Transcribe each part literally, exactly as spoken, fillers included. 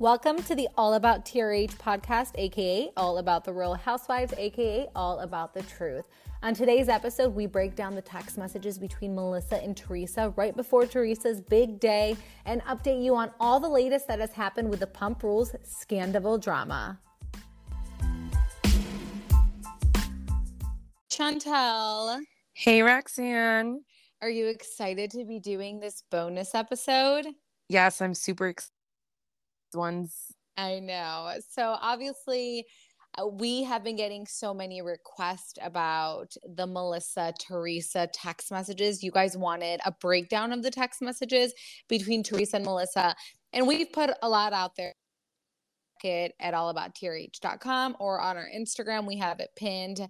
Welcome to the All About T R H podcast, aka All About the Real Housewives, aka All About the Truth. On today's episode, we break down the text messages between Melissa and Teresa right before Teresa's big day and update you on all the latest that has happened with the Pump Rules Scandoval drama. Chantel. Hey, Roxanne. Are you excited to be doing this bonus episode? Yes, I'm super excited. Ones I know. So obviously we have been getting so many requests about the Melissa Teresa text messages. You guys wanted a breakdown of the text messages between Teresa and Melissa, and we've put a lot out there at all about T R H dot com or on our Instagram. We have it pinned,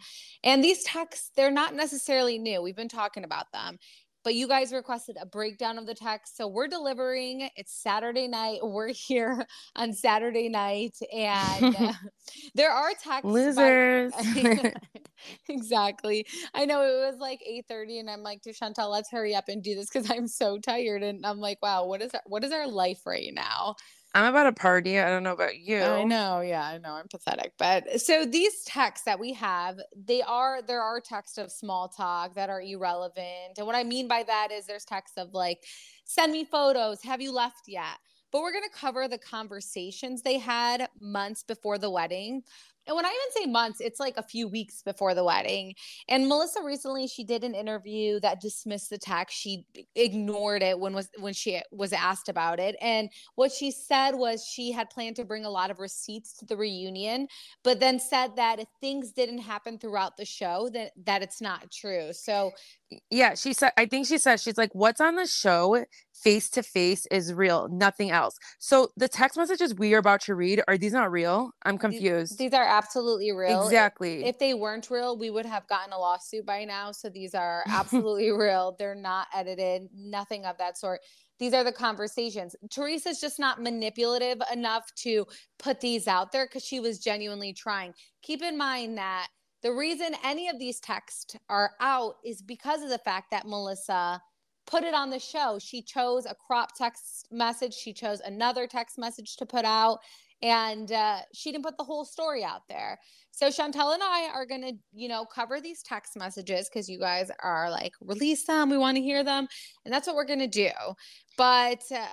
and these texts, they're not necessarily new. We've been talking about them, but you guys requested a breakdown of the text, so we're delivering. It's Saturday night. We're here on Saturday night, and uh, there are texts. Losers. By- exactly. I know, it was like eight thirty, and I'm like, to Chantel, let's hurry up and do this because I'm so tired. And I'm like, wow, what is our, what is our life right now? I'm about to party. I don't know about you. I know. Yeah, I know. I'm pathetic. But so these texts that we have, they are, there are texts of small talk that are irrelevant. And what I mean by that is there's texts of like, send me photos. Have you left yet? But we're going to cover the conversations they had months before the wedding. And when I even say months, it's like a few weeks before the wedding. And Melissa recently, she did an interview that dismissed the text. She ignored it when was when she was asked about it. And what she said was she had planned to bring a lot of receipts to the reunion, but then said that if things didn't happen throughout the show, that, that it's not true. So yeah, she said, I think she said, she's like, what's on the show face to face is real, nothing else. So the text messages we are about to read, are these not real? I'm confused. These, these are absolutely real. Exactly. If, if they weren't real, we would have gotten a lawsuit by now. So these are absolutely real. They're not edited, nothing of that sort. These are the conversations. Teresa's just not manipulative enough to put these out there because she was genuinely trying. Keep in mind that the reason any of these texts are out is because of the fact that Melissa put it on the show. She chose a crop text message. She chose another text message to put out, and uh, she didn't put the whole story out there. So Chantel and I are going to, you know, cover these text messages because you guys are like, release them. We want to hear them. And that's what we're going to do. But uh,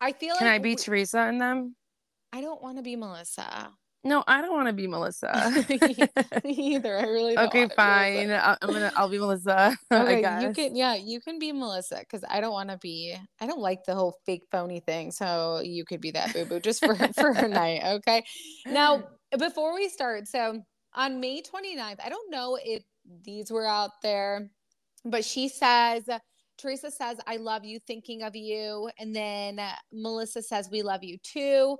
I feel Can like. Can I be we- Teresa in them? I don't want to be Melissa. No, I don't want to be Melissa. Either. I really don't. Okay, fine. I'm gonna. I'll be Melissa. Okay, I guess. You can. Yeah, you can be Melissa because I don't want to be. I don't like the whole fake phony thing. So you could be that boo boo just for for a night. Okay. Now before we start, so on May twenty-ninth, I don't know if these were out there, but she says. Teresa says, "I love you," thinking of you, and then uh, Melissa says, "We love you too."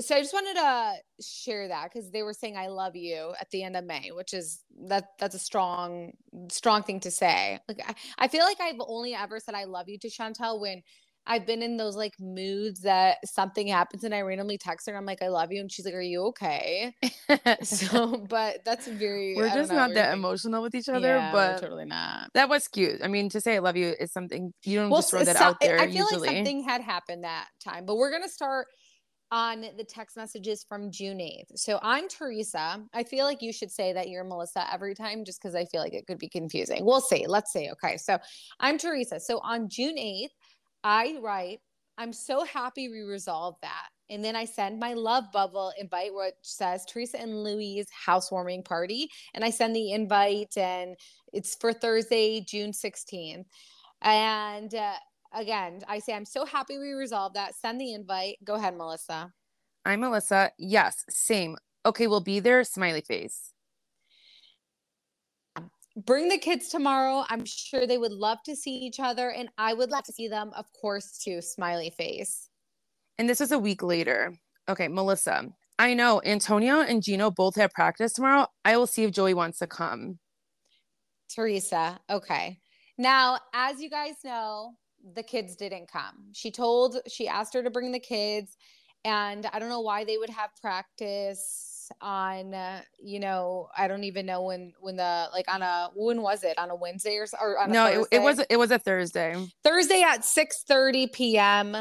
So I just wanted to share that because they were saying I love you at the end of May, which is that that's a strong, strong thing to say. Like I, I feel like I've only ever said I love you to Chantel when I've been in those like moods that something happens and I randomly text her and I'm like, I love you. And she's like, are you okay? So, but that's very, we're just know, not we're that like, emotional with each other, yeah, but totally not. That was cute. I mean, to say I love you is something you don't well, just throw that so, out there. I feel usually. Like something had happened that time, but we're going to start on the text messages from June eighth. So I'm Teresa. I feel like you should say that you're Melissa every time just because I feel like it could be confusing. We'll see. Let's see. Okay. So I'm Teresa. So on June eighth, I write, I'm so happy we resolved that. And then I send my love bubble invite, which says Teresa and Louie's housewarming party. And I send the invite, and it's for Thursday, June sixteenth. And, uh, Again, I say, I'm so happy we resolved that. Send the invite. Go ahead, Melissa. I'm Melissa. Yes, same. Okay, we'll be there. Smiley face. Bring the kids tomorrow. I'm sure they would love to see each other, and I would love to see them, of course, too. Smiley face. And this was a week later. Okay, Melissa. I know Antonio and Gino both have practice tomorrow. I will see if Joey wants to come. Teresa. Okay. Now, as you guys know, the kids didn't come. She told, she asked her to bring the kids, and I don't know why they would have practice on, uh, you know, I don't even know when, when the, like on a, when was it? On a Wednesday or, or on a No, it, it was, it was a Thursday. Thursday at six thirty p.m.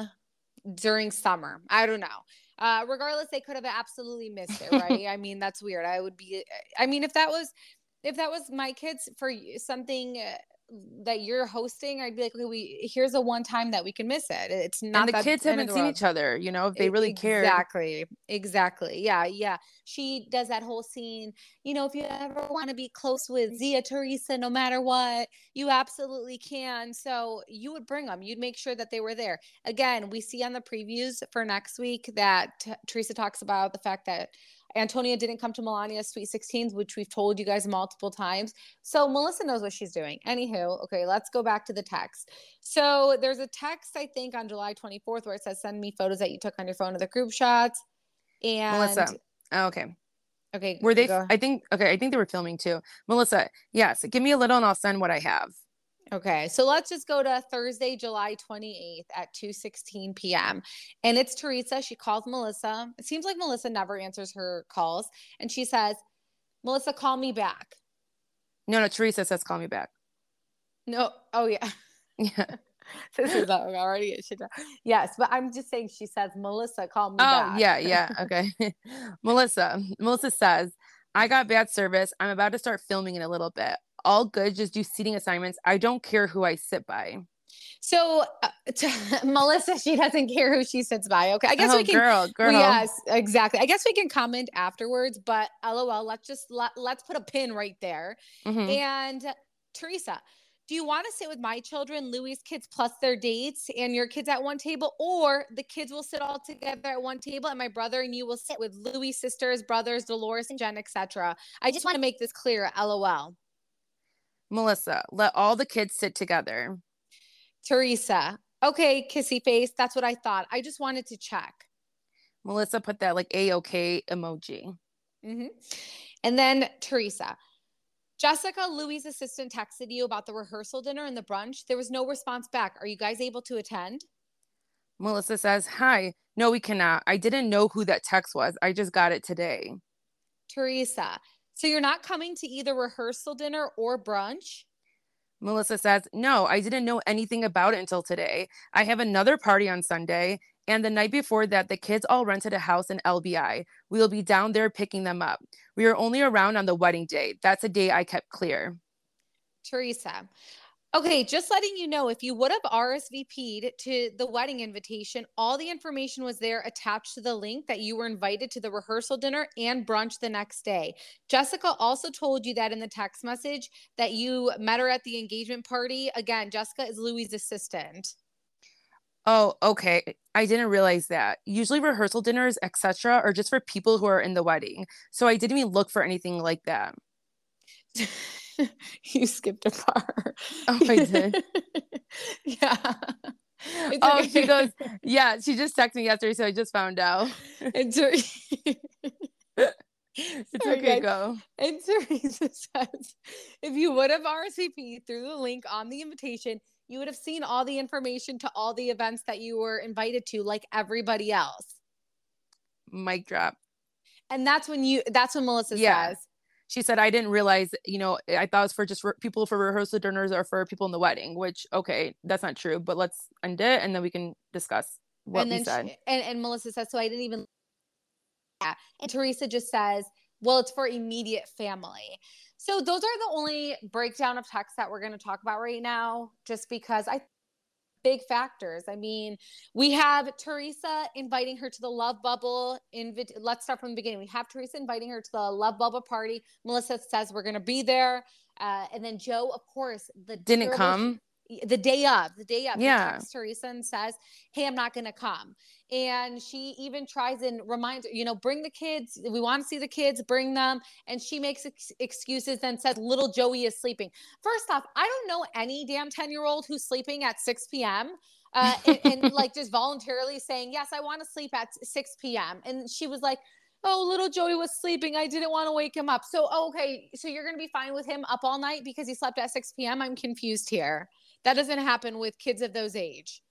during summer. I don't know. Uh, regardless, they could have absolutely missed it, right? I mean, that's weird. I would be, I mean, if that was, if that was my kids for something that you're hosting, I'd be like, okay, we, here's a one time that we can miss it. It's not and the that kids haven't seen each other, you know, if they really exactly. care. Exactly. Exactly. Yeah. Yeah. She does that whole scene. You know, if you ever want to be close with Zia Teresa, no matter what, you absolutely can. So you would bring them. You'd make sure that they were there. Again, we see on the previews for next week that t- Teresa talks about the fact that Antonio didn't come to Melania's Sweet sixteens, which we've told you guys multiple times. So Melissa knows what she's doing. Anywho, okay, let's go back to the text. So there's a text, I think, on July twenty-fourth where it says, send me photos that you took on your phone of the group shots. And Melissa. Oh, okay. Okay. Were they, go. I think, okay, I think they were filming too. Melissa, yes, give me a little and I'll send what I have. Okay, so let's just go to Thursday, July twenty-eighth at two sixteen p.m. And it's Teresa. She calls Melissa. It seems like Melissa never answers her calls. And she says, Melissa, call me back. No, no, Teresa says, call me back. No. Oh, yeah. Yeah. This is already yes, but I'm just saying she says, Melissa, call me oh, back. Oh, yeah, yeah. Okay. Melissa. Melissa says, I got bad service. I'm about to start filming in a little bit. All good. Just do seating assignments. I don't care who I sit by. So uh, to, Melissa, she doesn't care who she sits by. Okay. I guess oh, we can, girl, girl. We, yes, exactly. I guess we can comment afterwards, but LOL, let's just, let, let's put a pin right there. Mm-hmm. And uh, Teresa, do you want to sit with my children, Louie's kids, plus their dates and your kids at one table, or the kids will sit all together at one table and my brother and you will sit with Louie's sisters, brothers, Dolores and Jen, et cetera. I just want to make this clear. LOL. Melissa, let all the kids sit together. Teresa, okay, kissy face. That's what I thought. I just wanted to check. Melissa put that like A-okay emoji. Mm-hmm. And then Teresa, Jessica, Louie's assistant texted you about the rehearsal dinner and the brunch. There was no response back. Are you guys able to attend? Melissa says, hi. No, we cannot. I didn't know who that text was. I just got it today. Teresa, so you're not coming to either rehearsal dinner or brunch? Melissa says, no, I didn't know anything about it until today. I have another party on Sunday. And the night before that, the kids all rented a house in L B I. We will be down there picking them up. We are only around on the wedding day. That's a day I kept clear. Teresa, okay, just letting you know, if you would have R S V P'd to the wedding invitation, all the information was there attached to the link that you were invited to the rehearsal dinner and brunch the next day. Jessica also told you that in the text message that you met her at the engagement party. Again, Jessica is Louie's assistant. Oh, okay. I didn't realize that. Usually rehearsal dinners, et cetera, are just for people who are in the wedding. So I didn't even look for anything like that. You skipped a part. Oh, I did. Yeah. It's oh, okay. She goes, yeah, she just texted me yesterday, so I just found out. It's, it's Sorry, okay, guys. Go. And Teresa says, if you would have R S V P'd through the link on the invitation, you would have seen all the information to all the events that you were invited to, like everybody else. Mic drop. And that's when you, that's when Melissa yeah. says, she said, I didn't realize, you know, I thought it was for just re- people for rehearsal dinners or for people in the wedding, which, okay, that's not true, but let's end it and then we can discuss what and we said. She, and, and Melissa says, so I didn't even. Yeah. And Teresa just says, well, it's for immediate family. So those are the only breakdown of texts that we're going to talk about right now, just because I big factors. I mean, we have Teresa inviting her to the love bubble. Invi- Let's start from the beginning. We have Teresa inviting her to the love bubble party. Melissa says we're going to be there. Uh, and then Joe, of course, the didn't terrible- come. The day of, the day of, yeah. He texts Teresa and says, hey, I'm not going to come. And she even tries and reminds her, you know, bring the kids. We want to see the kids, bring them. And she makes ex- excuses and says, little Joey is sleeping. First off, I don't know any damn ten-year-old who's sleeping at six p.m. Uh, and, and like just voluntarily saying, yes, I want to sleep at six p.m. And she was like, oh, little Joey was sleeping. I didn't want to wake him up. So, oh, okay, so you're going to be fine with him up all night because he slept at six p.m. I'm confused here. That doesn't happen with kids of those age.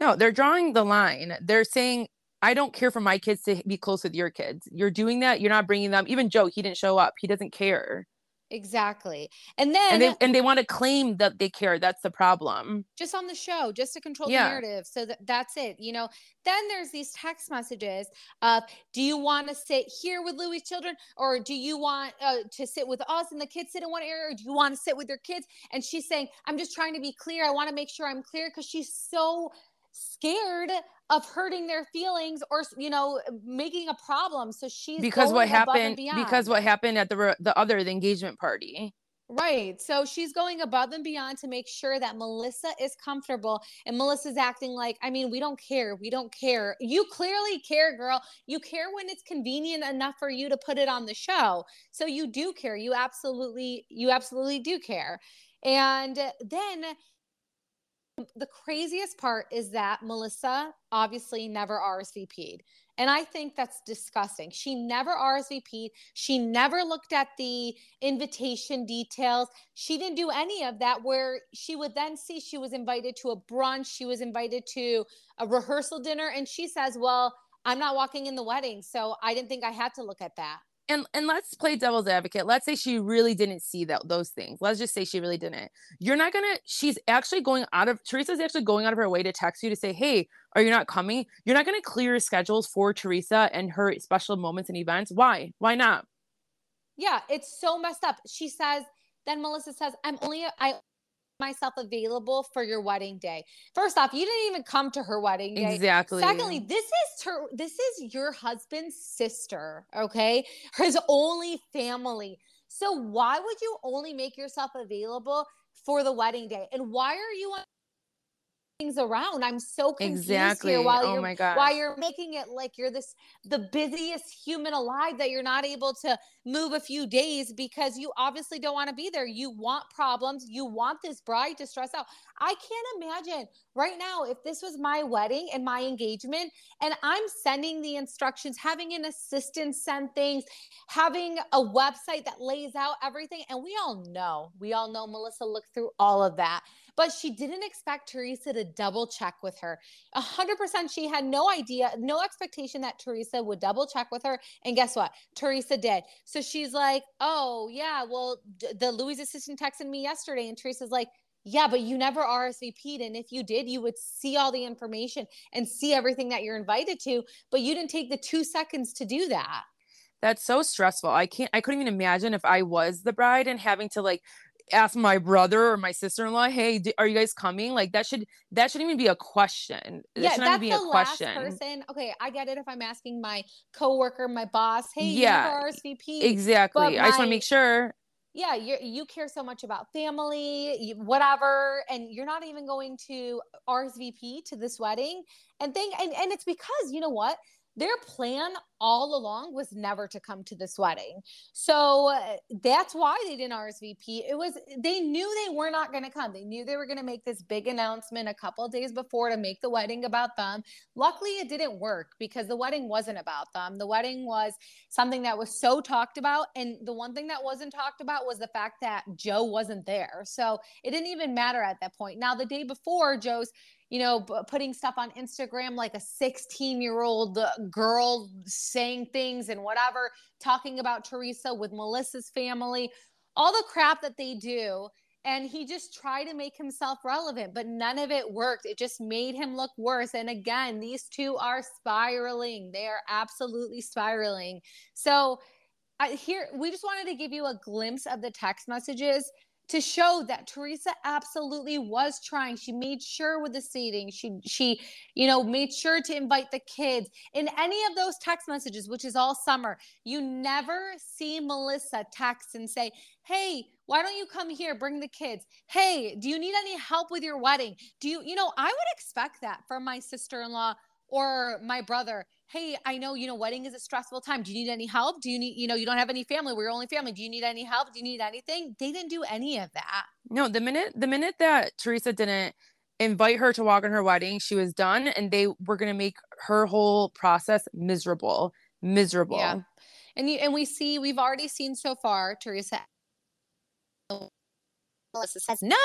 No, they're drawing the line. They're saying, I don't care for my kids to be close with your kids. You're doing that. You're not bringing them. Even Joe, he didn't show up. He doesn't care. Exactly. And then and they, and they want to claim that they care. That's the problem. Just on the show, just to control yeah. the narrative. So that, that's it. You know, then there's these text messages of, do you want to sit here with Louie's children? Or do you want uh, to sit with us and the kids sit in one area? Or do you want to sit with your kids? And she's saying, I'm just trying to be clear. I want to make sure I'm clear, because she's so scared of hurting their feelings or, you know, making a problem. So she's because what happened because what happened at the the other the engagement party. Right. So she's going above and beyond to make sure that Melissa is comfortable. And Melissa's acting like, I mean, we don't care. We don't care. You clearly care, girl. You care when it's convenient enough for you to put it on the show. So you do care. You absolutely, you absolutely do care. And then the craziest part is that Melissa obviously never R S V P'd. And I think that's disgusting. She never R S V P'd. She never looked at the invitation details. She didn't do any of that, where she would then see she was invited to a brunch. She was invited to a rehearsal dinner. And she says, well, I'm not walking in the wedding, so I didn't think I had to look at that. And and let's play devil's advocate. Let's say she really didn't see that those things. Let's just say she really didn't. You're not going to, she's actually going out of, Teresa's actually going out of her way to text you to say, hey, are you not coming? You're not going to clear schedules for Teresa and her special moments and events. Why? Why not? Yeah, it's so messed up. She says, then Melissa says, I'm only, I myself available for your wedding day. First off, you didn't even come to her wedding day. Exactly. Secondly, this is her, this is your husband's sister, okay? His only family. So why would you only make yourself available for the wedding day? And why are you on things around? I'm so confused exactly. here while, oh you're, my gosh. while you're making it like you're this the busiest human alive that you're not able to move a few days because you obviously don't want to be there. You want problems. You want this bride to stress out. I can't imagine right now if this was my wedding and my engagement and I'm sending the instructions, having an assistant send things, having a website that lays out everything. And we all know, we all know Melissa looked through all of that, but she didn't expect Teresa to double check with her. A hundred percent. She had no idea, no expectation that Teresa would double check with her. And guess what? Teresa did. So she's like, oh yeah, well, the Louie's assistant texted me yesterday. And Teresa's like, yeah, but you never R S V P'd. And if you did, you would see all the information and see everything that you're invited to, but you didn't take the two seconds to do that. That's so stressful. I can't, I couldn't even imagine if I was the bride and having to like ask my brother or my sister-in-law, hey, do, are you guys coming? Like that should, that shouldn't even be a question. That yeah, should not that's be the a last question. person. Okay. I get it. If I'm asking my coworker, my boss, hey, yeah, you never R S V P'd. Exactly. I my- just want to make sure. Yeah, you you care so much about family, you, whatever, and you're not even going to R S V P to this wedding and thing. And, and it's because, you know what? Their plan all along was never to come to this wedding. So uh, that's why they didn't R S V P. It was, they knew they were not going to come. They knew they were going to make this big announcement a couple of days before to make the wedding about them. Luckily it didn't work because the wedding wasn't about them. The wedding was something that was so talked about. And the one thing that wasn't talked about was the fact that Joe wasn't there. So it didn't even matter at that point. Now the day before, Joe's, you know, b- putting stuff on Instagram, like a sixteen year old girl saying things and whatever, talking about Teresa with Melissa's family, all the crap that they do. And he just tried to make himself relevant, but none of it worked. It just made him look worse. And again, these two are spiraling. They are absolutely spiraling. So I, here, we just wanted to give you a glimpse of the text messages to show that Teresa absolutely was trying. She made sure with the seating, she, she, you know, made sure to invite the kids. In any of those text messages, which is all summer, you never see Melissa text and say, hey, why don't you come here? Bring the kids. Hey, do you need any help with your wedding? Do you, you know, I would expect that from my sister-in-law or my brother. Hey, I know, you know, wedding is a stressful time. Do you need any help? Do you need, you know, you don't have any family. We're your only family. Do you need any help? Do you need anything? They didn't do any of that. No, the minute, the minute that Teresa didn't invite her to walk on her wedding, she was done. And they were going to make her whole process miserable, miserable. Yeah. And you, and we see, we've already seen so far, Teresa says, no,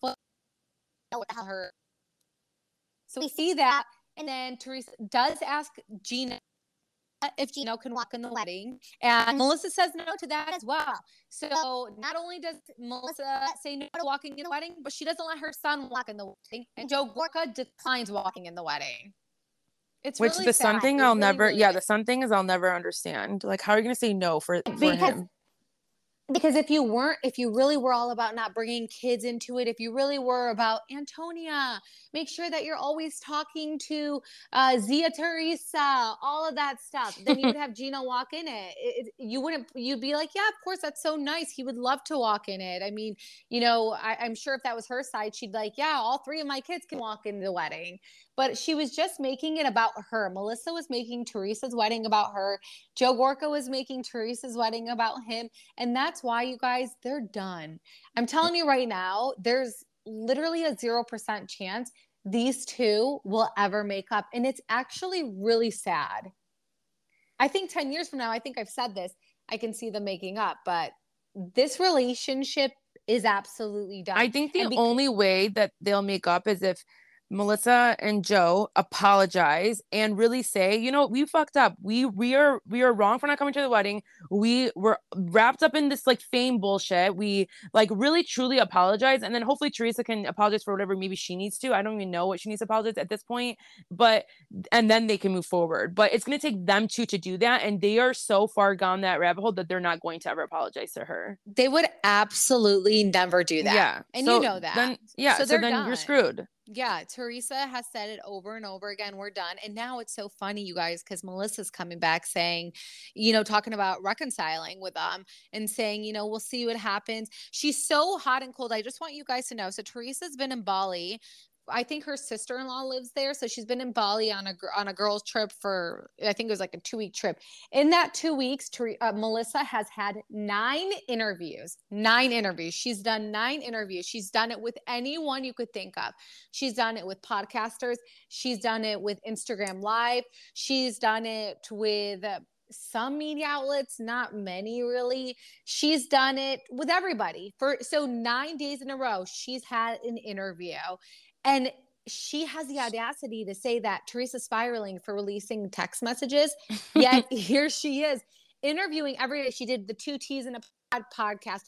what the hell her. So we see that. And then Teresa does ask Gina if Gino can walk in the wedding. And Melissa says no to that as well. So not only does Melissa say no to walking in the wedding, but she doesn't let her son walk in the wedding. And Joe Gorka declines walking in the wedding. It's Which really the sad. Sun thing it's I'll really never, really yeah, weird. The sun thing is I'll never understand. Like, how are you going to say no for, for because, him? Because if you weren't, if you really were all about not bringing kids into it, if you really were about Antonia, make sure that you're always talking to uh, Zia Teresa, all of that stuff, then you would have Gino walk in it. It, it. You wouldn't, you'd be like, yeah, of course, that's so nice. He would love to walk in it. I mean, you know, I, I'm sure if that was her side, she'd be like, yeah, all three of my kids can walk in the wedding. But she was just making it about her. Melissa was making Teresa's wedding about her. Joe Gorka was making Teresa's wedding about him. And that's why, you guys, they're done. I'm telling you right now, there's literally a zero percent chance these two will ever make up. And it's actually really sad. I think ten years from now, I think I've said this, I can see them making up. But this relationship is absolutely done. I think the because- only way that they'll make up is if Melissa and Joe apologize and really say, you know, we fucked up. We we are we are wrong for not coming to the wedding. We were wrapped up in this like fame bullshit. We like really truly apologize, and then hopefully Teresa can apologize for whatever maybe she needs to. I don't even know what she needs to apologize at this point, but and then they can move forward. But it's gonna take them two to do that, and they are so far gone that rabbit hole that they're not going to ever apologize to her. They would absolutely never do that. Yeah, and so you know that. Then, yeah, so, so then done. You're screwed. Yeah, Teresa has said it over and over again. We're done. And now it's so funny, you guys, because Melissa's coming back saying, you know, talking about reconciling with them and saying, you know, we'll see what happens. She's so hot and cold. I just want you guys to know. So Teresa's been in Bali. I think her sister-in-law lives there. So she's been in Bali on a, on a girls trip for, I think it was like a two week trip. In that two weeks, Ter- uh, Melissa has had nine interviews, nine interviews. She's done nine interviews. She's done it with anyone you could think of. She's done it with podcasters. She's done it with Instagram Live. She's done it with uh, some media outlets, not many really. She's done it with everybody for, so nine days in a row, she's had an interview. And she has the audacity to say that Teresa's spiraling for releasing text messages. Yet here she is interviewing every day. She did the Two Teas in a Pod podcast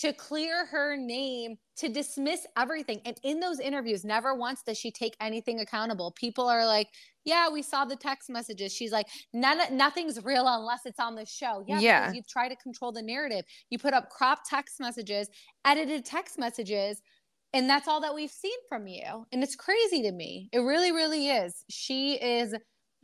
to clear her name, to dismiss everything. And in those interviews, never once does she take anything accountable. People are like, yeah, we saw the text messages. She's like, None, nothing's real unless it's on the show. Yeah, yeah. Because you try to control the narrative. You put up cropped text messages, edited text messages, and that's all that we've seen from you. And it's crazy to me. It really, really is. She is,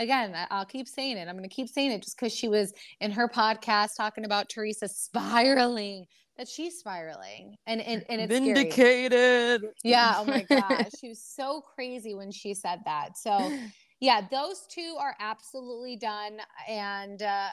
again, I'll keep saying it. I'm going to keep saying it just because she was in her podcast talking about Teresa spiraling, that she's spiraling. And, and, and it's vindicated. Scary. Yeah. Oh my gosh. She was so crazy when she said that. So yeah, those two are absolutely done. And uh,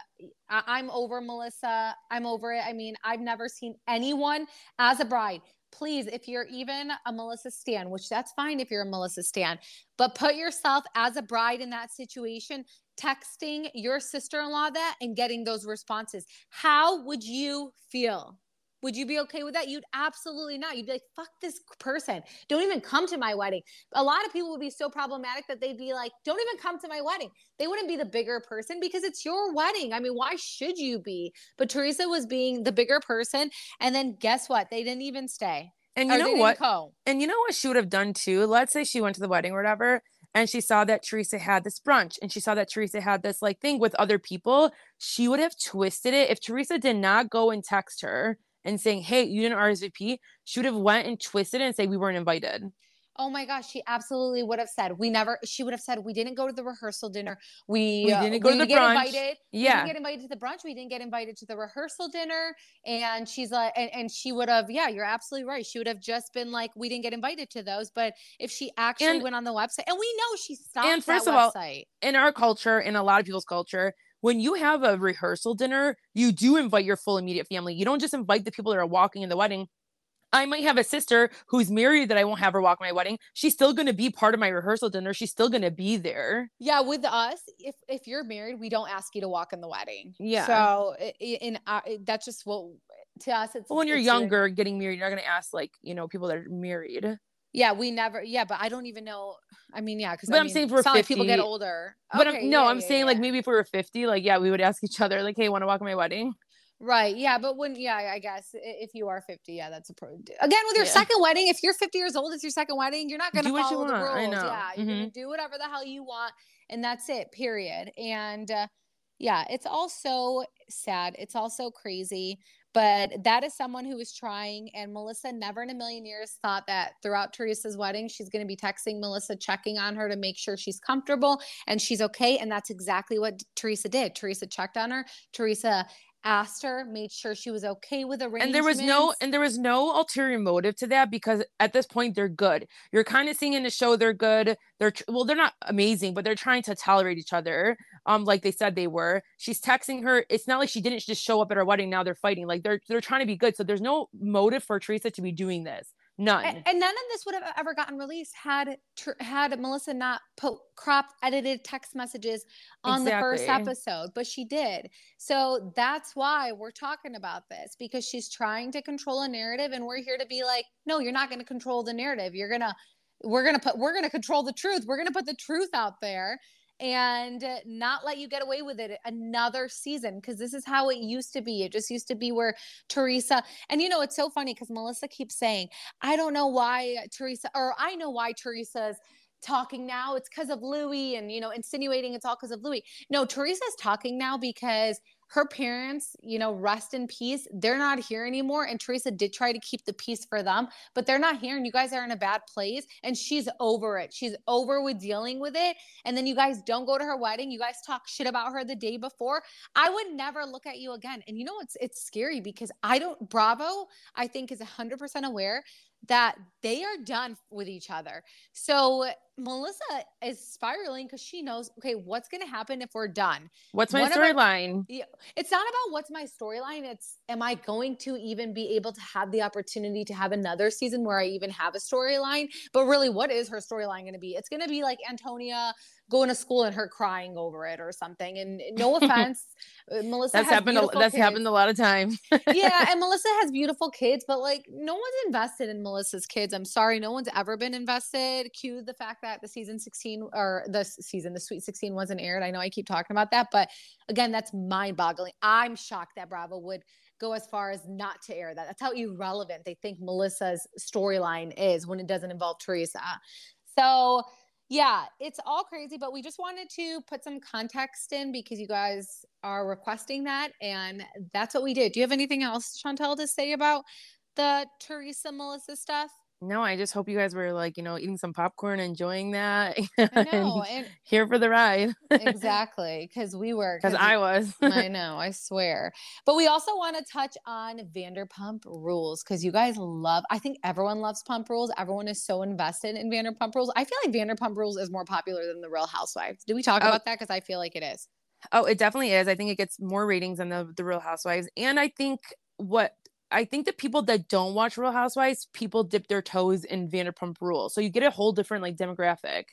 I- I'm over Melissa. I'm over it. I mean, I've never seen anyone as a bride. Please, if you're even a Melissa stan, which that's fine if you're a Melissa stan, but put yourself as a bride in that situation, texting your sister-in-law that and getting those responses. How would you feel? Would you be okay with that? You'd absolutely not. You'd be like, fuck this person. Don't even come to my wedding. A lot of people would be so problematic that they'd be like, don't even come to my wedding. They wouldn't be the bigger person because it's your wedding. I mean, why should you be? But Teresa was being the bigger person. And then guess what? They didn't even stay. And you know what? Go. And you know what she would have done too? Let's say she went to the wedding or whatever, and she saw that Teresa had this brunch and she saw that Teresa had this like thing with other people. She would have twisted it. If Teresa did not go and text her and saying, hey, you didn't R S V P, she would have went and twisted it and say, we weren't invited. Oh my gosh, she absolutely would have said, we never, she would have said, we didn't go to the rehearsal dinner. We, we didn't uh, go we to didn't the brunch. Invited. Yeah. We didn't get invited to the brunch. We didn't get invited to the rehearsal dinner. And she's like, and, and she would have, yeah, you're absolutely right. She would have just been like, we didn't get invited to those. But if she actually and, went on the website, and we know she stopped that website. And first of all, in our culture, in a lot of people's culture, when you have a rehearsal dinner, you do invite your full immediate family. You don't just invite the people that are walking in the wedding. I might have a sister who's married that I won't have her walk my wedding. She's still going to be part of my rehearsal dinner. She's still going to be there. Yeah, with us, if if you're married, we don't ask you to walk in the wedding. Yeah. So in our, that's just what, to us, it's... Well, when you're it's younger, your... getting married, you're not going to ask, like, you know, people that are married. Yeah, we never. Yeah, but I don't even know. I mean, yeah, because I mean, I'm saying for fifty, like people get older. But okay, I'm, no, yeah, I'm yeah, saying yeah. like maybe if we were fifty, like yeah, we would ask each other like, "Hey, want to walk to my wedding?" Right. Yeah, but when yeah, I guess if you are fifty, yeah, that's a pro. Again, with your yeah. second wedding, if you're fifty years old, it's your second wedding. You're not gonna do follow what you the want. rules. I know. Yeah, you're mm-hmm. gonna do whatever the hell you want, and that's it. Period. And uh, yeah, it's all so sad. It's all so crazy. But that is someone who is trying, and Melissa never in a million years thought that throughout Teresa's wedding, she's going to be texting Melissa, checking on her to make sure she's comfortable and she's okay. And that's exactly what Teresa did. Teresa checked on her. Teresa asked her, made sure she was okay with arrangements. And there was no, and there was no ulterior motive to that, because at this point they're good. You're kind of seeing in the show they're good. They're well, they're not amazing, but they're trying to tolerate each other. Um, like they said they were. She's texting her. It's not like she didn't just show up at her wedding. Now they're fighting. Like they're they're trying to be good. So there's no motive for Teresa to be doing this. None. And, and none of this would have ever gotten released had ter- had Melissa not put cropped edited text messages on exactly. the first episode, but she did. So that's why we're talking about this, because she's trying to control a narrative, and we're here to be like, no, you're not going to control the narrative. You're gonna, we're gonna put, we're gonna control the truth. We're gonna put the truth out there and not let you get away with it another season, because this is how it used to be. It just used to be where Teresa, and you know, it's so funny because Melissa keeps saying, I don't know why Teresa, or I know why Teresa's talking now. It's because of Louie, and, you know, insinuating it's all because of Louie. No, Teresa's talking now because her parents, you know, rest in peace. They're not here anymore. And Teresa did try to keep the peace for them, but they're not here. And you guys are in a bad place. And she's over it. She's over with dealing with it. And then you guys don't go to her wedding. You guys talk shit about her the day before. I would never look at you again. And you know, it's, it's scary because I don't, Bravo, I think is one hundred percent aware that they are done with each other. So Melissa is spiraling because she knows, okay, what's going to happen if we're done? What's my storyline? It's not about what's my storyline. It's, am I going to even be able to have the opportunity to have another season where I even have a storyline? But really, what is her storyline going to be? It's going to be like Antonia going to school and her crying over it or something. And no offense, Melissa that's has happened. A, that's kids. happened a lot of times. Yeah. And Melissa has beautiful kids, but like no one's invested in Melissa's kids. I'm sorry. No one's ever been invested. Cue the fact that the season sixteen or the season, the Sweet sixteen wasn't aired. I know I keep talking about that, but again, that's mind boggling. I'm shocked that Bravo would go as far as not to air that. That's how irrelevant they think Melissa's storyline is when it doesn't involve Teresa. So yeah, it's all crazy, but we just wanted to put some context in because you guys are requesting that, and that's what we did. Do you have anything else, Chantel, to say about the Teresa Melissa stuff? No, I just hope you guys were like, you know, eating some popcorn, enjoying that. I know. And and here for the ride. Exactly. Because we were. Because I was. I know. I swear. But we also want to touch on Vanderpump Rules, because you guys love, I think everyone loves Pump Rules. Everyone is so invested in Vanderpump Rules. I feel like Vanderpump Rules is more popular than The Real Housewives. Do we talk oh. about that? Because I feel like it is. Oh, it definitely is. I think it gets more ratings than The, the Real Housewives. And I think what... I think the people that don't watch Real Housewives, people dip their toes in Vanderpump Rules. So you get a whole different like demographic.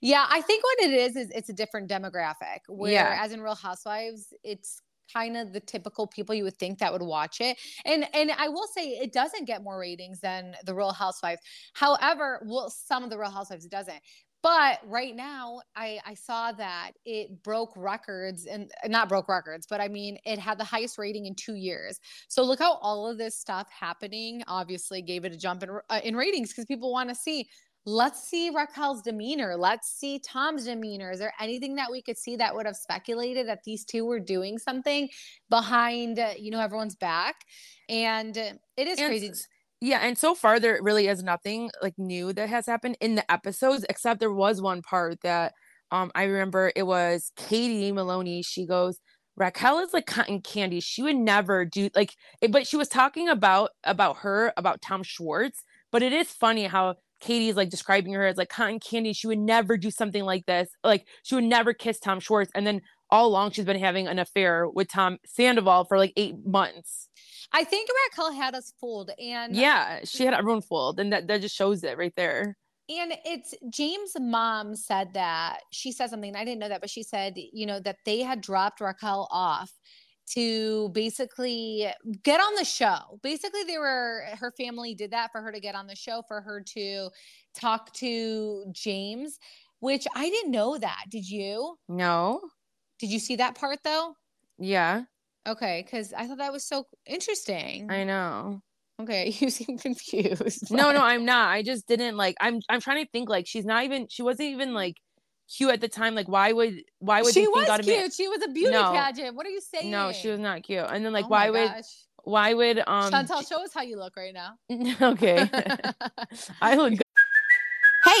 Yeah. I think what it is, is it's a different demographic where yeah. as in Real Housewives, it's kind of the typical people you would think that would watch it. And, and I will say it doesn't get more ratings than The Real Housewives. However, well, some of The Real Housewives, it doesn't. But right now, I, I saw that it broke records and not broke records, but I mean, it had the highest rating in two years. So look how all of this stuff happening obviously gave it a jump in, uh, in ratings because people want to see. Let's see Raquel's demeanor. Let's see Tom's demeanor. Is there anything that we could see that would have speculated that these two were doing something behind, uh, you know, everyone's back? And uh, it is and- crazy. Yeah, and so far there really is nothing like new that has happened in the episodes, except there was one part that um I remember. It was Katie Maloney. She goes, Raquel is like cotton candy. She would never do like, but she was talking about about her about Tom Schwartz. But it is funny how Katie's like describing her as like cotton candy. She would never do something like this. Like she would never kiss Tom Schwartz. And then all along she's been having an affair with Tom Sandoval for like eight months. I think Raquel had us fooled, and yeah, she had everyone fooled, and that, that just shows it right there. And it's James' mom said that she said something, and I didn't know that, but she said, you know, that they had dropped Raquel off to basically get on the show. Basically, they were, her family did that for her to get on the show, for her to talk to James, which I didn't know that. Did you? No. Did you see that part though? Yeah. Okay, because I thought that was so interesting. I know. Okay, you seem confused. No, no, I'm not. I just didn't like. I'm. I'm trying to think. Like, she's not even. She wasn't even like cute at the time. Like, why would? Why would she was cute? Be- she was a beauty no. pageant. What are you saying? No, she was not cute. And then like, oh why would? Gosh. Why would? Um, Chantel, show us how you look right now. Okay. I look. Hey,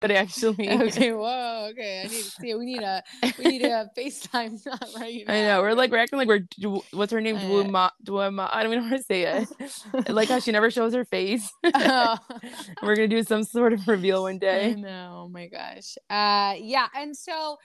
But actually, okay, whoa, okay, I need to see it. We need a, we need a FaceTime, not right now. I know, we're like, we're acting like we're, what's her name, uh, Dwuma, Dwuma, I don't even know how to say it. Like how she never shows her face. Oh. We're gonna do some sort of reveal one day. I know, oh my gosh. Uh, yeah, and so,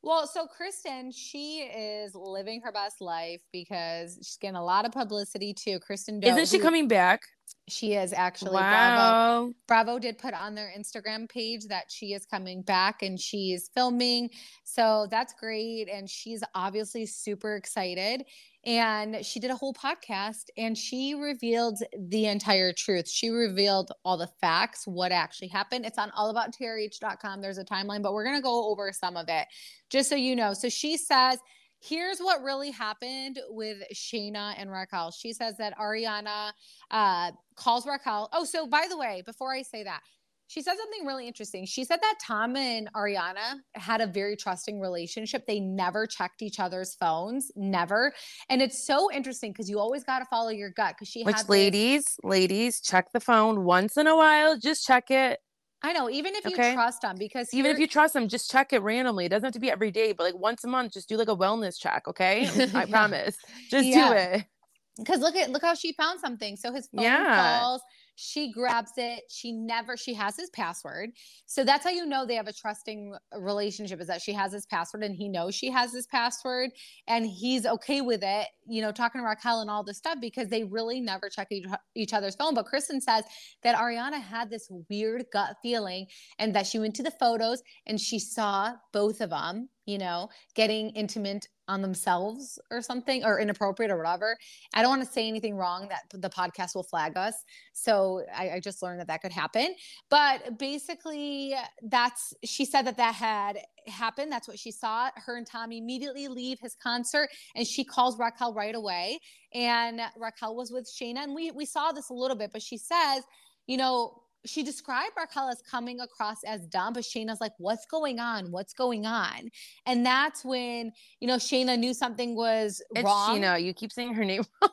well, so Kristen, she is living her best life because she's getting a lot of publicity too. Kristen, Doe, isn't she who- coming back? She is actually. Wow. Bravo. Bravo did put on their Instagram page that she is coming back and she's filming. So that's great. And she's obviously super excited. And she did a whole podcast and she revealed the entire truth. She revealed all the facts, what actually happened. It's on all about T R H dot com. There's a timeline, but we're going to go over some of it just so you know. So she says, here's what really happened with Scheana and Raquel. She says that Ariana uh, calls Raquel. Oh, so by the way, before I say that, she said something really interesting. She said that Tom and Ariana had a very trusting relationship. They never checked each other's phones, never. And it's so interesting because you always got to follow your gut. Because she, which had ladies, this- ladies, check the phone once in a while. Just check it. I know, even if you okay. trust them, because even if you trust them, just check it randomly. It doesn't have to be every day, but like once a month, just do like a wellness check. Okay. I yeah. promise. Just yeah. do it. Cause look at, look how she found something. So his phone yeah. calls, she grabs it. She never, she has his password. So that's how you know they have a trusting relationship, is that she has his password and he knows she has his password and he's okay with it, you know, talking to Raquel and all this stuff because they really never check each, each other's phone. But Kristen says that Ariana had this weird gut feeling and that she went to the photos and she saw both of them, you know, getting intimate on themselves or something, or inappropriate or whatever. I don't want to say anything wrong that the podcast will flag us. So I, I just learned that that could happen. But basically that's, she said that that had happened. That's what she saw. Her and Tom immediately leave his concert and she calls Raquel right away. And Raquel was with Scheana. And we, we saw this a little bit, but she says, you know, she described Raquel as coming across as dumb, but Shayna's like, what's going on? What's going on? And that's when, you know, Scheana knew something was it's wrong. It's Scheana. You keep saying her name wrong.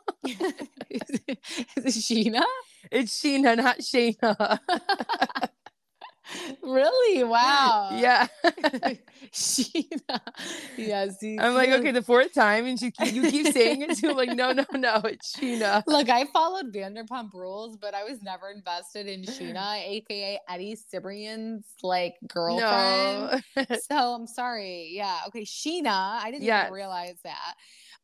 Is it, is it Scheana? It's Scheana, not Scheana. Really? Wow. Yeah. Scheana. Yes. Yeah, I'm like, okay, the fourth time, and she, you keep saying it too. I'm like, no, no, no, it's Scheana. Look, I followed Vanderpump Rules, but I was never invested in Scheana, aka Eddie Cibrian's like girlfriend. No. So I'm sorry. Yeah. Okay, Scheana. I didn't yes. even realize that.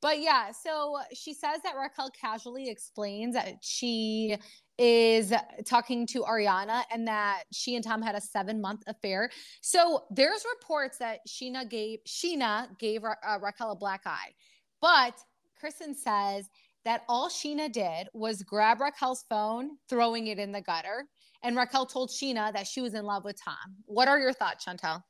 But yeah, so she says that Raquel casually explains that she is talking to Ariana and that she and Tom had a seven month affair. So there's reports that Scheana gave Scheana gave Ra- uh, Raquel a black eye, but Kristen says that all Scheana did was grab Raquel's phone, throwing it in the gutter. And Raquel told Scheana that she was in love with Tom. What are your thoughts, Chantel?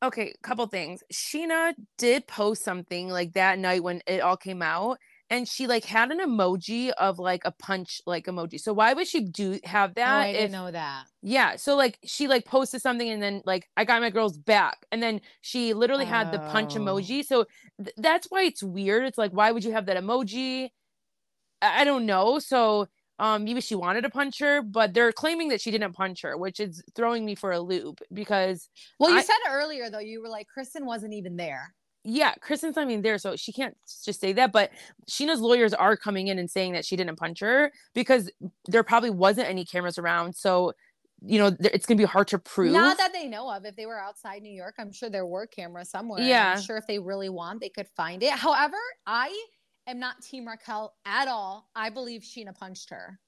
Okay. Couple things. Scheana did post something like that night when it all came out. And she like had an emoji of like a punch like emoji. So why would she do have that? Oh, I didn't if, know that. Yeah. So like she like posted something and then like, I got my girls back. And then she literally oh. had the punch emoji. So th- that's why it's weird. It's like, why would you have that emoji? I, I don't know. So um, maybe she wanted to punch her, but they're claiming that she didn't punch her, which is throwing me for a loop because. Well, you I- said earlier though, you were like, Kristen wasn't even there. Yeah, Kristen's not even there, so she can't just say that. But Sheena's lawyers are coming in and saying that she didn't punch her because there probably wasn't any cameras around. So, you know, it's going to be hard to prove. Not that they know of. If they were outside New York, I'm sure there were cameras somewhere. Yeah. I'm sure if they really want, they could find it. However, I am not Team Raquel at all. I believe Scheana punched her.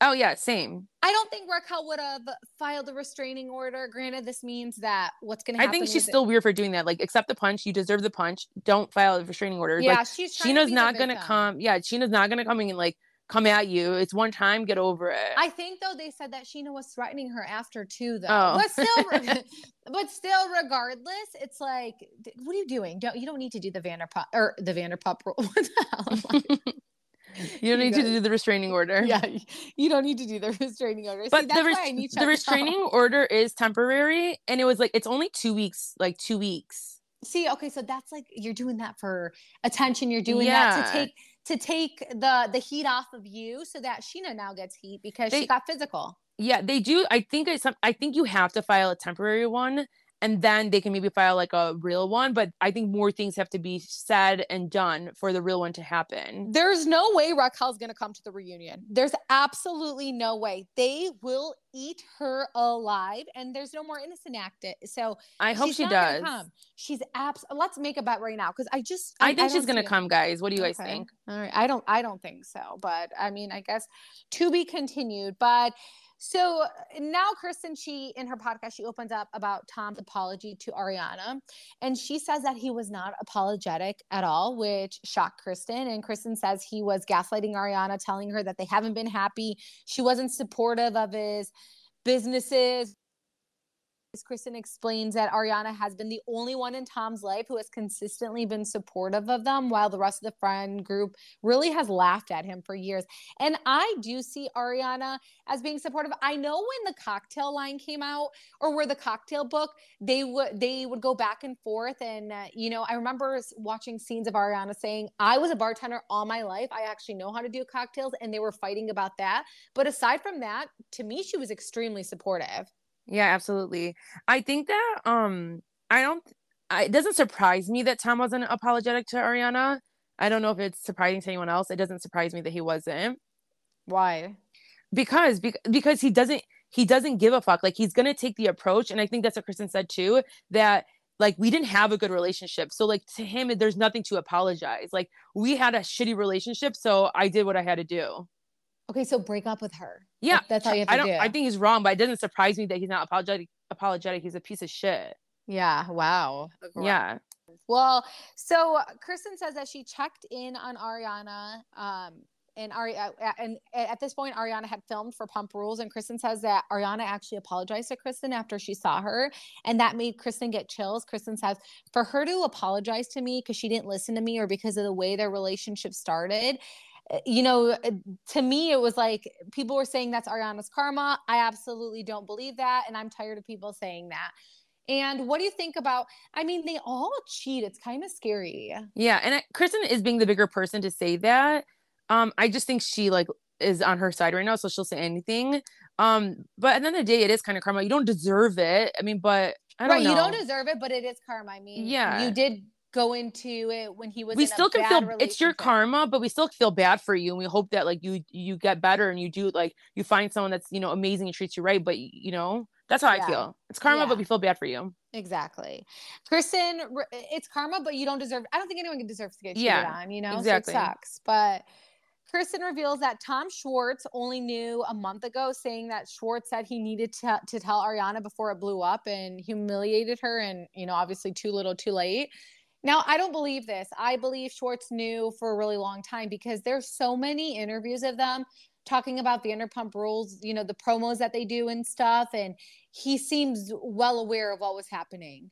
Oh, yeah, same. I don't think Raquel would have filed a restraining order. Granted, this means that what's going to happen I think she's still it- weird for doing that. Like, accept the punch. You deserve the punch. Don't file a restraining order. Yeah, like, she's trying Sheena's to not going to come. Yeah, Sheena's not going to come in and, like, come at you. It's one time. Get over it. I think, though, they said that Scheana was threatening her after, too, though. Oh. But still, but still, regardless, it's like, what are you doing? Don't You don't need to do the Vanderpump, or the Vanderpump rule. What the hell am I- You don't need you to do the restraining order. Yeah, you don't need to do the restraining order. But See, that's the, res- why I need the restraining out. order is temporary, and it was like it's only two weeks. Like two weeks. See, okay, so that's like you're doing that for attention. You're doing yeah. that to take to take the the heat off of you, so that Scheana now gets heat because they, she got physical. Yeah, they do. I think it's. I think you have to file a temporary one. And then they can maybe file like a real one. But I think more things have to be said and done for the real one to happen. There's no way Raquel's going to come to the reunion. There's absolutely no way. They will eat her alive. And there's no more innocent act. So I hope she does. Come. She's abs. Let's make a bet right now. Because I just. I, I think I she's going to come, guys. What do you guys okay. think? All right. I don't. I don't think so. But I mean, I guess to be continued. But. So now Kristen, she, in her podcast, she opens up about Tom's apology to Ariana, and she says that he was not apologetic at all, which shocked Kristen. And Kristen says he was gaslighting Ariana, telling her that they haven't been happy. She wasn't supportive of his businesses. Kristen explains that Ariana has been the only one in Tom's life who has consistently been supportive of them, while the rest of the friend group really has laughed at him for years. And I do see Ariana as being supportive. I know when the cocktail line came out, or where the cocktail book, they would they would go back and forth. And uh, you know, I remember watching scenes of Ariana saying, "I was a bartender all my life. I actually know how to do cocktails," and they were fighting about that. But aside from that, to me, she was extremely supportive. Yeah, absolutely. I think that um, I don't. I, it doesn't surprise me that Tom wasn't apologetic to Ariana. I don't know if it's surprising to anyone else. It doesn't surprise me that he wasn't. Why? Because be- because he doesn't he doesn't give a fuck. Like, he's gonna take the approach, and I think that's what Kristen said too. That like we didn't have a good relationship, so like to him, there's nothing to apologize. Like, we had a shitty relationship, so I did what I had to do. Okay, so break up with her. Yeah, like, that's how you have to I don't, do. I think he's wrong, but it doesn't surprise me that he's not apologetic. Apologetic, he's a piece of shit. Yeah. Wow. Yeah. Well, so Kristen says that she checked in on Ariana, um, and Ari, uh, and at this point, Ariana had filmed for Pump Rules, and Kristen says that Ariana actually apologized to Kristen after she saw her, and that made Kristen get chills. Kristen says, for her to apologize to me because she didn't listen to me, or because of the way their relationship started. You know, to me, it was like people were saying that's Ariana's karma. I absolutely don't believe that. And I'm tired of people saying that. And what do you think about, I mean, they all cheat. It's kind of scary. Yeah. And I, Kristen is being the bigger person to say that. Um, I just think she like is on her side right now. So she'll say anything. Um, but at the end of the day, it is kind of karma. You don't deserve it. I mean, but I don't right, know. You don't deserve it, but it is karma. I mean, yeah, you did go into it when he was we in still a can bad feel it's your karma, but we still feel bad for you, and we hope that like you you get better, and you do like you find someone that's, you know, amazing and treats you right. But, you know, that's how yeah. I feel it's karma yeah. but we feel bad for you. Exactly. Kristen, it's karma, but you don't deserve I don't think anyone deserves to get cheated yeah, on, you know. Exactly. So it sucks. But Kristen reveals that Tom Schwartz only knew a month ago, saying that Schwartz said he needed to, to tell Ariana before it blew up and humiliated her, and, you know, obviously too little too late. Now, I don't believe this. I believe Schwartz knew for a really long time, because there's so many interviews of them talking about Vanderpump Rules, you know, the promos that they do and stuff. And he seems well aware of what was happening.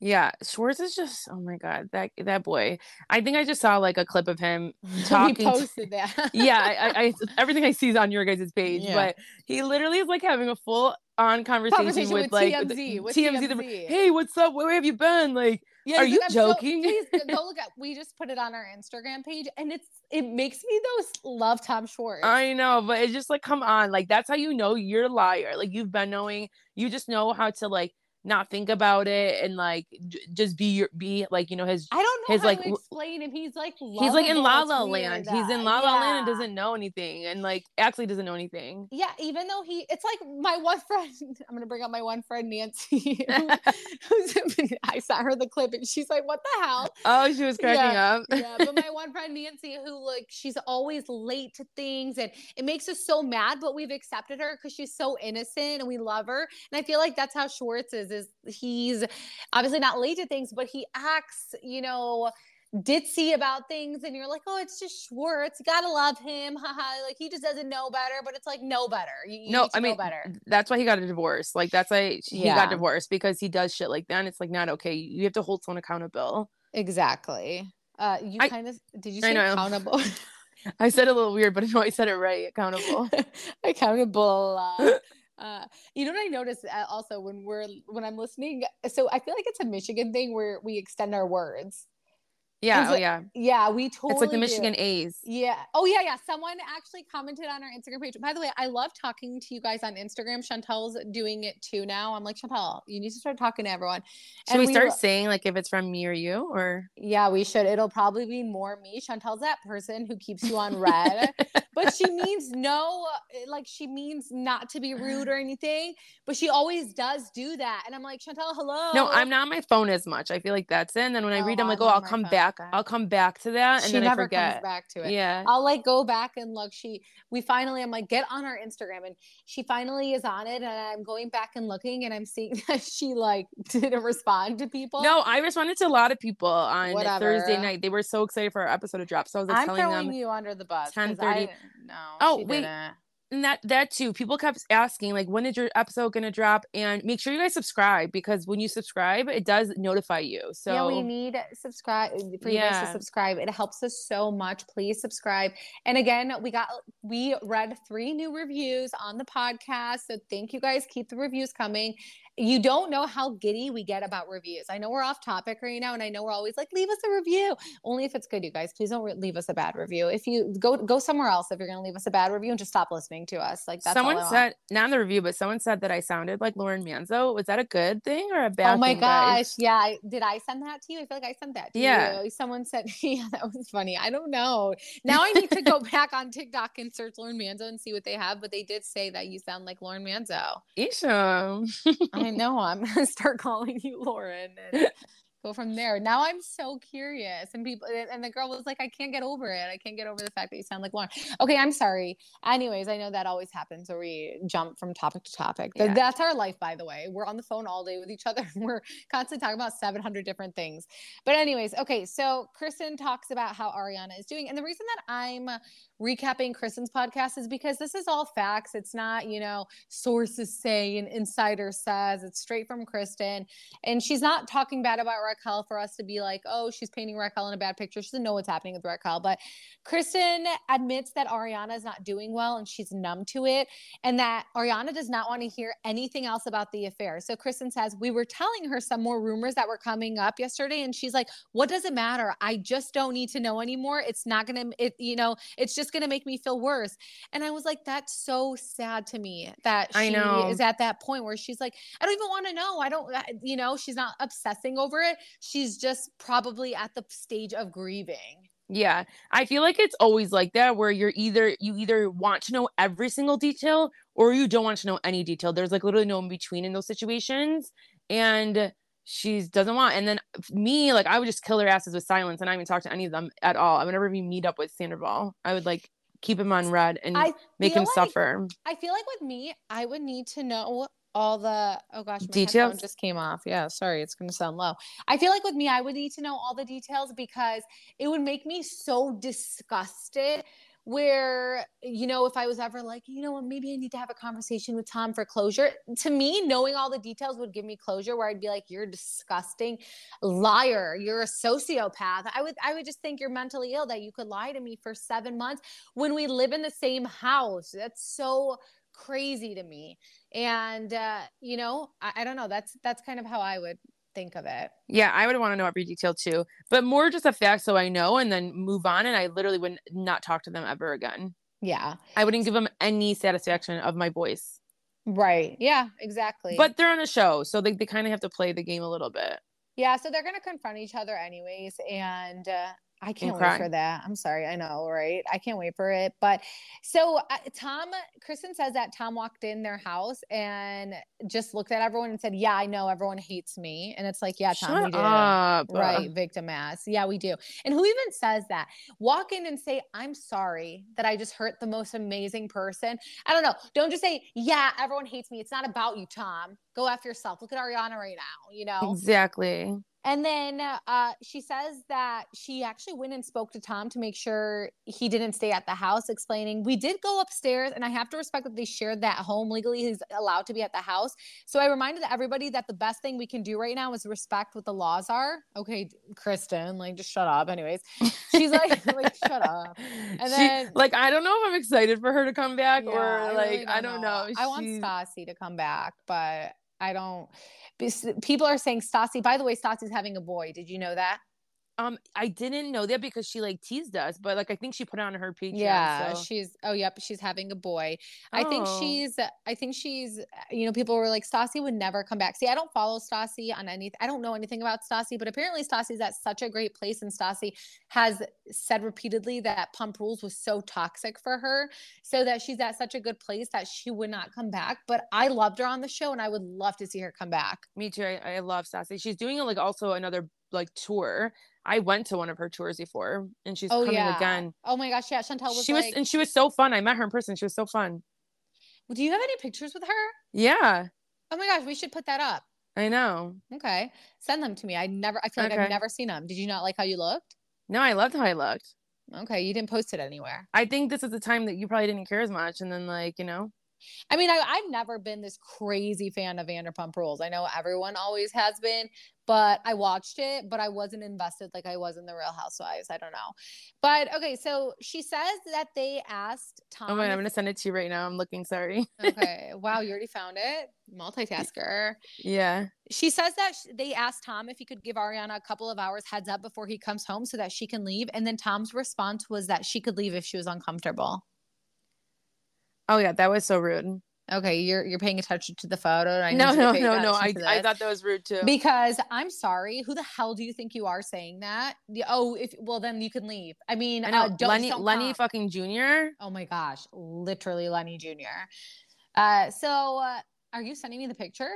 Yeah, Schwartz is just, oh my God, that that boy. I think I just saw like a clip of him talking. We posted to, that. yeah, I, I, everything I see is on your guys' page, yeah. But he literally is like having a full on conversation, conversation with, with like T M Z. With T M Z, T M Z. The, hey, what's up? Where have you been? Like, yeah, are you joking? So, please go look up. We just put it on our Instagram page, and it's it makes me though love Tom Schwartz. I know, but it's just like, come on, like that's how you know you're a liar. Like, you've been knowing, you just know how to like. not think about it and like j- just be your be like, you know, his I don't know his, how like, to explain him. He's like he's like in La La Land. He's in La La yeah. Land and doesn't know anything and like actually doesn't know anything. Yeah, even though he it's like my one friend. I'm gonna bring up my one friend Nancy. I saw her the clip and she's like, "What the hell?" Oh, she was cracking yeah, up. Yeah, but my one friend Nancy, who like she's always late to things and it makes us so mad, but we've accepted her because she's so innocent and we love her. And I feel like that's how Schwartz is. Is he's obviously not late to things, but he acts, you know, ditzy about things, and you're like, oh, it's just Schwartz, gotta love him, haha. Like he just doesn't know better, but it's like no better. You, you no, I mean, better. That's why he got a divorce. Like that's why he yeah. got divorced because he does shit like that. And it's like not okay. You have to hold someone accountable. Exactly. Uh, you I, kind of did you say accountable? I said it a little weird, but no, I said it right. Accountable. Accountable. Uh, Uh, you know what I noticed also when we're, when I'm listening, so I feel like it's a Michigan thing where we extend our words. Yeah. Oh, like, yeah. Yeah. We totally It's like the Michigan do. A's. Yeah. Oh yeah. Yeah. Someone actually commented on our Instagram page. By the way, I love talking to you guys on Instagram. Chantel's doing it too now. I'm like, Chantel, you need to start talking to everyone. Should and we start we... saying like if it's from me or you or? Yeah, we should. It'll probably be more me. Chantel's that person who keeps you on red, but she means no, like she means not to be rude or anything, but she always does do that. And I'm like, Chantel, hello. No, I'm not on my phone as much. I feel like that's it. And then when oh, I read, I'm like, oh, I'll come phone. back. I'll come back to that, and she then never I forget. Comes back to it. Yeah, I'll like go back and look. She, we finally, I'm like, get on our Instagram, and she finally is on it, and I'm going back and looking, and I'm seeing that she like didn't respond to people. No, I responded to a lot of people on Whatever. Thursday night. They were so excited for our episode to drop, so I was like, I'm telling throwing them you under the bus. Ten thirty. No. Oh she wait. Didn't. And that that too, people kept asking like, when is your episode gonna drop? And make sure you guys subscribe because when you subscribe, it does notify you. So yeah, we need subscribe for you yeah. guys to subscribe. It helps us so much. Please subscribe. And again, we got we read three new reviews on the podcast, so thank you guys. Keep the reviews coming. You don't know how giddy we get about reviews. I know we're off topic right now, and I know we're always like, leave us a review. Only if it's good, you guys. Please don't re- leave us a bad review. If you go go somewhere else, if you're going to leave us a bad review, and just stop listening to us. Like that's someone all said, not in the review, but someone said that I sounded like Lauren Manzo. Was that a good thing or a bad? Oh my thing, gosh, guys? Yeah. I, did I send that to you? I feel like I sent that to yeah. you. Someone said, yeah, that was funny. I don't know. Now I need to go back on TikTok and search Lauren Manzo and see what they have. But they did say that you sound like Lauren Manzo. Isha. I know. I'm going to start calling you Lauren and go from there. Now I'm so curious. And people, and the girl was like, I can't get over it. I can't get over the fact that you sound like Lauren. Okay. I'm sorry. Anyways, I know that always happens. So we jump from topic to topic. Yeah. That's our life, by the way. We're on the phone all day with each other. We're constantly talking about seven hundred different things. But anyways, okay. So Kristen talks about how Ariana is doing. And the reason that I'm recapping Kristen's podcast is because this is all facts. It's not, you know, sources say and insider says. It's straight from Kristen. And she's not talking bad about Raquel for us to be like, oh, she's painting Raquel in a bad picture. She doesn't know what's happening with Raquel. But Kristen admits that Ariana is not doing well and she's numb to it, and that Ariana does not want to hear anything else about the affair. So Kristen says, we were telling her some more rumors that were coming up yesterday, and she's like, what does it matter? I just don't need to know anymore. It's not going it, to, you know, it's just going to make me feel worse. And I was like, that's so sad to me that she I know. is at that point where she's like, I don't even want to know. I don't, you know, she's not obsessing over it. She's just probably at the stage of grieving. Yeah. I feel like it's always like that where you're either, you either want to know every single detail or you don't want to know any detail. There's like literally no in between in those situations. And she doesn't want, and then me, like I would just kill their asses with silence and not even talk to any of them at all. Whenever we meet up with Sandoval, I would like keep him on red and I make him like, suffer. I feel like with me, I would need to know all the, oh gosh, my details. Headphone just came off. Yeah, sorry, it's going to sound low. I feel like with me, I would need to know all the details because it would make me so disgusted. Where, you know, if I was ever like, you know what, maybe I need to have a conversation with Tom for closure. To me, knowing all the details would give me closure where I'd be like, you're a disgusting liar. You're a sociopath. I would I would just think you're mentally ill that you could lie to me for seven months when we live in the same house. That's so crazy to me. And, uh, you know, I, I don't know. That's that's kind of how I would think of it. Yeah, I would want to know every detail too, but more just a fact so I know and then move on. And I literally would not talk to them ever again. Yeah. I wouldn't give them any satisfaction of my voice. Right. Yeah, exactly. But they're on a show, so they, they kind of have to play the game a little bit. Yeah, so they're going to confront each other anyways, and uh, I can't wait for that. I'm sorry. I know, right? I can't wait for it. But so uh, Tom, Kristen says that Tom walked in their house and just looked at everyone and said, yeah, I know everyone hates me. And it's like, yeah, Tom, Shut we do. Up. Right, victim ass. Yeah, we do. And who even says that? Walk in and say, I'm sorry that I just hurt the most amazing person. I don't know. Don't just say, yeah, everyone hates me. It's not about you, Tom. Go after yourself. Look at Ariana right now, you know? Exactly. And then uh, she says that she actually went and spoke to Tom to make sure he didn't stay at the house, explaining, we did go upstairs, and I have to respect that they shared that home. Legally, he's allowed to be at the house. So I reminded everybody that the best thing we can do right now is respect what the laws are. Okay, Kristen, like, just shut up. Anyways, she's like, like shut up. And then, she, like, I don't know if I'm excited for her to come back yeah, or, like, I, really don't, I don't know. know. I want Stassi to come back, but... I don't, people are saying Stassi, by the way, Stassi's having a boy. Did you know that? Um, I didn't know that because she like teased us, but like, I think she put it on her Patreon. Yeah. So. She's, oh, yep. She's having a boy. Oh. I think she's, I think she's, you know, people were like, Stassi would never come back. See, I don't follow Stassi on anything. I don't know anything about Stassi, but apparently Stassi's at such a great place. And Stassi has said repeatedly that Pump Rules was so toxic for her, so that she's at such a good place that she would not come back. But I loved her on the show and I would love to see her come back. Me too. I, I love Stassi. She's doing like also another like tour. I went to one of her tours before and she's oh, coming yeah. again. Oh my gosh. Yeah. Chantel was she like, was, and she was so fun. I met her in person. She was so fun. Do you have any pictures with her? Yeah. Oh my gosh. We should put that up. I know. Okay. Send them to me. I never, I feel like okay. I've never seen them. Did you not like how you looked? No, I loved how I looked. Okay. You didn't post it anywhere. I think this is the time that you probably didn't care as much. And then like, you know, I mean, I, I've never been this crazy fan of Vanderpump Rules. I know everyone always has been, but I watched it, but I wasn't invested like I was in the Real Housewives. I don't know. But, okay, so she says that they asked Tom. Oh, my God, I'm going to send it to you right now. I'm looking, sorry. Okay. Wow, you already found it? Multitasker. Yeah. She says that they asked Tom if he could give Ariana a couple of hours heads up before he comes home so that she can leave. And then Tom's response was that she could leave if she was uncomfortable. Oh yeah, that was so rude. Okay, you're you're paying attention to the photo. I no, no, no, no. I I thought that was rude too. Because I'm sorry, who the hell do you think you are saying that? Oh, if well then you can leave. I mean, I know, uh, don't, Lenny don't Lenny fucking Junior. Oh my gosh, literally Lenny Junior. Uh, so uh, are you sending me the picture?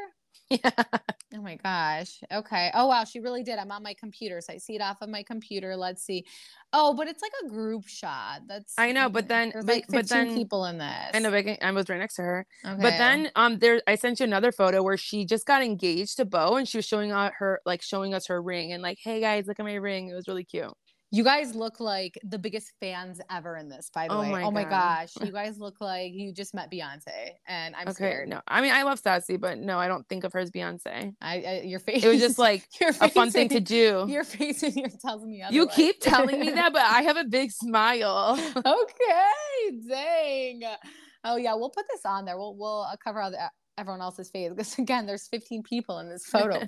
Yeah. Oh my gosh. Okay. Oh wow, she really did. I'm on my computer, so I see it off of my computer. Let's see. Oh, but it's like a group shot. That's I know, but then there's but, like fifteen but then, people in this. I know, but I was right next to her. Okay. But then um, there I sent you another photo where she just got engaged to Beau, and she was showing out her like showing us her ring and like, hey guys, look at my ring. It was really cute. You guys look like the biggest fans ever in this, by the oh way. My oh, God. my gosh. You guys look like you just met Beyonce, and I'm okay, scared. No, I mean, I love Stassi, but no, I don't think of her as Beyonce. I, I Your face. It was just like a fun thing to do. Your face and you're telling me otherwise. You keep telling me that, but I have a big smile. Okay. Dang. Oh, yeah. We'll put this on there. We'll, we'll cover all the... everyone else's face, because again there's fifteen people in this photo.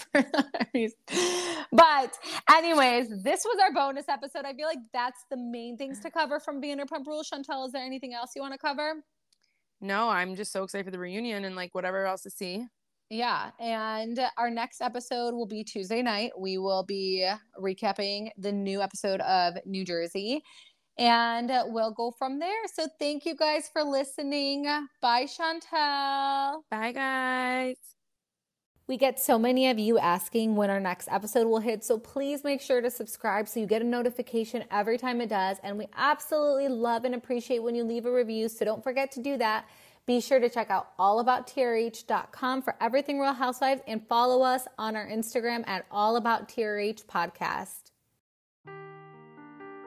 But anyways, this was our bonus episode. I feel like that's the main things to cover from Vanderpump Rules. Chantel, is there anything else you want to cover? No, I'm just so excited for the reunion and like whatever else to see. Yeah, and our next episode will be Tuesday night. We will be recapping the new episode of New Jersey, and we'll go from there. So thank you guys for listening. Bye, Chantel. Bye, guys. We get so many of you asking when our next episode will hit, so please make sure to subscribe so you get a notification every time it does. And we absolutely love and appreciate when you leave a review, so don't forget to do that. Be sure to check out all about T R H dot com for everything Real Housewives, and follow us on our Instagram at allabout T R H podcast.